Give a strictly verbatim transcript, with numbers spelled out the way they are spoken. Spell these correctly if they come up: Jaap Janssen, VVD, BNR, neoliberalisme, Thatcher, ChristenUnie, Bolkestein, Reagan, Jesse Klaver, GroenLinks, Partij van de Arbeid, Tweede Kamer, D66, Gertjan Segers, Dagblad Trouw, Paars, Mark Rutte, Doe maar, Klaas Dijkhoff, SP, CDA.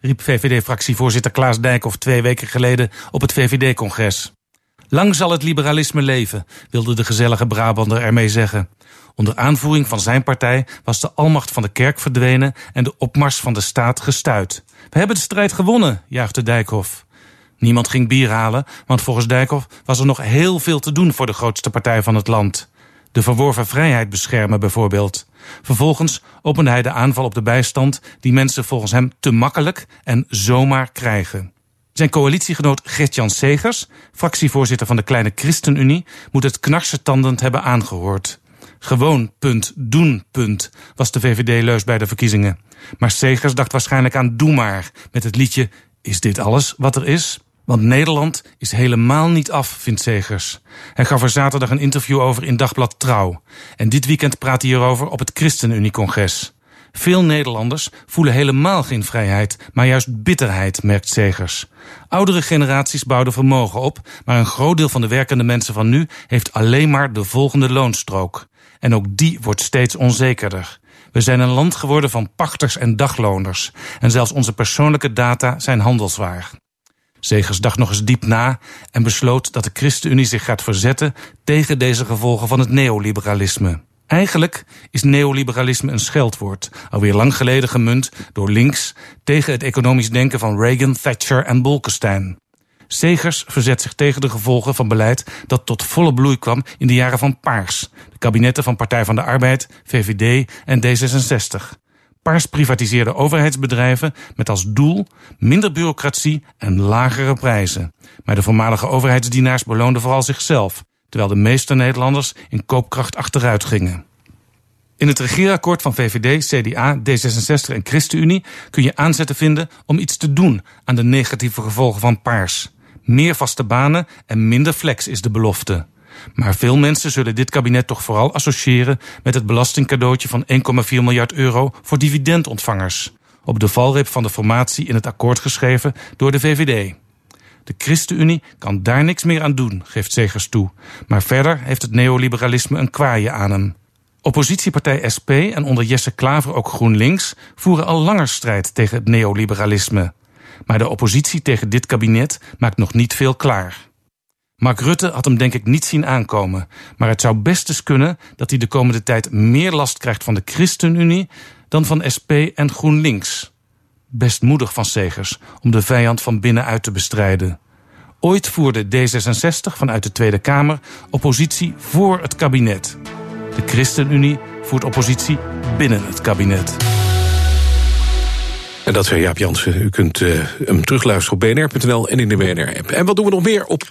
riep V V D-fractievoorzitter Klaas Dijkhoff twee weken geleden op het V V D-congres. Lang zal het liberalisme leven, wilde de gezellige Brabander ermee zeggen. Onder aanvoering van zijn partij was de almacht van de kerk verdwenen en de opmars van de staat gestuit. We hebben de strijd gewonnen, juichte Dijkhoff. Niemand ging bier halen, want volgens Dijkhoff was er nog heel veel te doen voor de grootste partij van het land. De verworven vrijheid beschermen bijvoorbeeld. Vervolgens opende hij de aanval op de bijstand die mensen volgens hem te makkelijk en zomaar krijgen. Zijn coalitiegenoot Gertjan Segers, fractievoorzitter van de kleine ChristenUnie, moet het knarsetandend hebben aangehoord. Gewoon, punt, doen, punt, was de V V D-leus bij de verkiezingen. Maar Segers dacht waarschijnlijk aan Doe maar, met het liedje Is dit alles wat er is? Want Nederland is helemaal niet af, vindt Segers. Hij gaf er zaterdag een interview over in Dagblad Trouw. En dit weekend praat hij erover op het ChristenUnie-congres. Veel Nederlanders voelen helemaal geen vrijheid, maar juist bitterheid, merkt Segers. Oudere generaties bouwden vermogen op, maar een groot deel van de werkende mensen van nu heeft alleen maar de volgende loonstrook. En ook die wordt steeds onzekerder. We zijn een land geworden van pachters en dagloners. En zelfs onze persoonlijke data zijn handelswaar. Segers dacht nog eens diep na en besloot dat de ChristenUnie zich gaat verzetten tegen deze gevolgen van het neoliberalisme. Eigenlijk is neoliberalisme een scheldwoord, alweer lang geleden gemunt door links tegen het economisch denken van Reagan, Thatcher en Bolkestein. Segers verzet zich tegen de gevolgen van beleid dat tot volle bloei kwam in de jaren van Paars, de kabinetten van Partij van de Arbeid, V V D en D zesenzestig. Paars privatiseerde overheidsbedrijven met als doel minder bureaucratie en lagere prijzen. Maar de voormalige overheidsdienaars beloonden vooral zichzelf, terwijl de meeste Nederlanders in koopkracht achteruit gingen. In het regeerakkoord van V V D, C D A, D zesenzestig en ChristenUnie kun je aanzetten vinden om iets te doen aan de negatieve gevolgen van Paars. Meer vaste banen en minder flex is de belofte. Maar veel mensen zullen dit kabinet toch vooral associëren met het belastingcadeautje van één komma vier miljard euro voor dividendontvangers. Op de valreep van de formatie in het akkoord geschreven door de V V D. De ChristenUnie kan daar niks meer aan doen, geeft Segers toe. Maar verder heeft het neoliberalisme een kwaaie aan hem. Oppositiepartij S P en onder Jesse Klaver ook GroenLinks voeren al langer strijd tegen het neoliberalisme. Maar de oppositie tegen dit kabinet maakt nog niet veel klaar. Mark Rutte had hem denk ik niet zien aankomen. Maar het zou best eens kunnen dat hij de komende tijd meer last krijgt van de ChristenUnie dan van S P en GroenLinks. Best moedig van Segers om de vijand van binnenuit te bestrijden. Ooit voerde D zesenzestig vanuit de Tweede Kamer oppositie voor het kabinet. De ChristenUnie voert oppositie binnen het kabinet. En dat zei Jaap Janssen. U kunt uh, hem terugluisteren op b n r punt n l en in de B N R-app. En wat doen we nog meer op?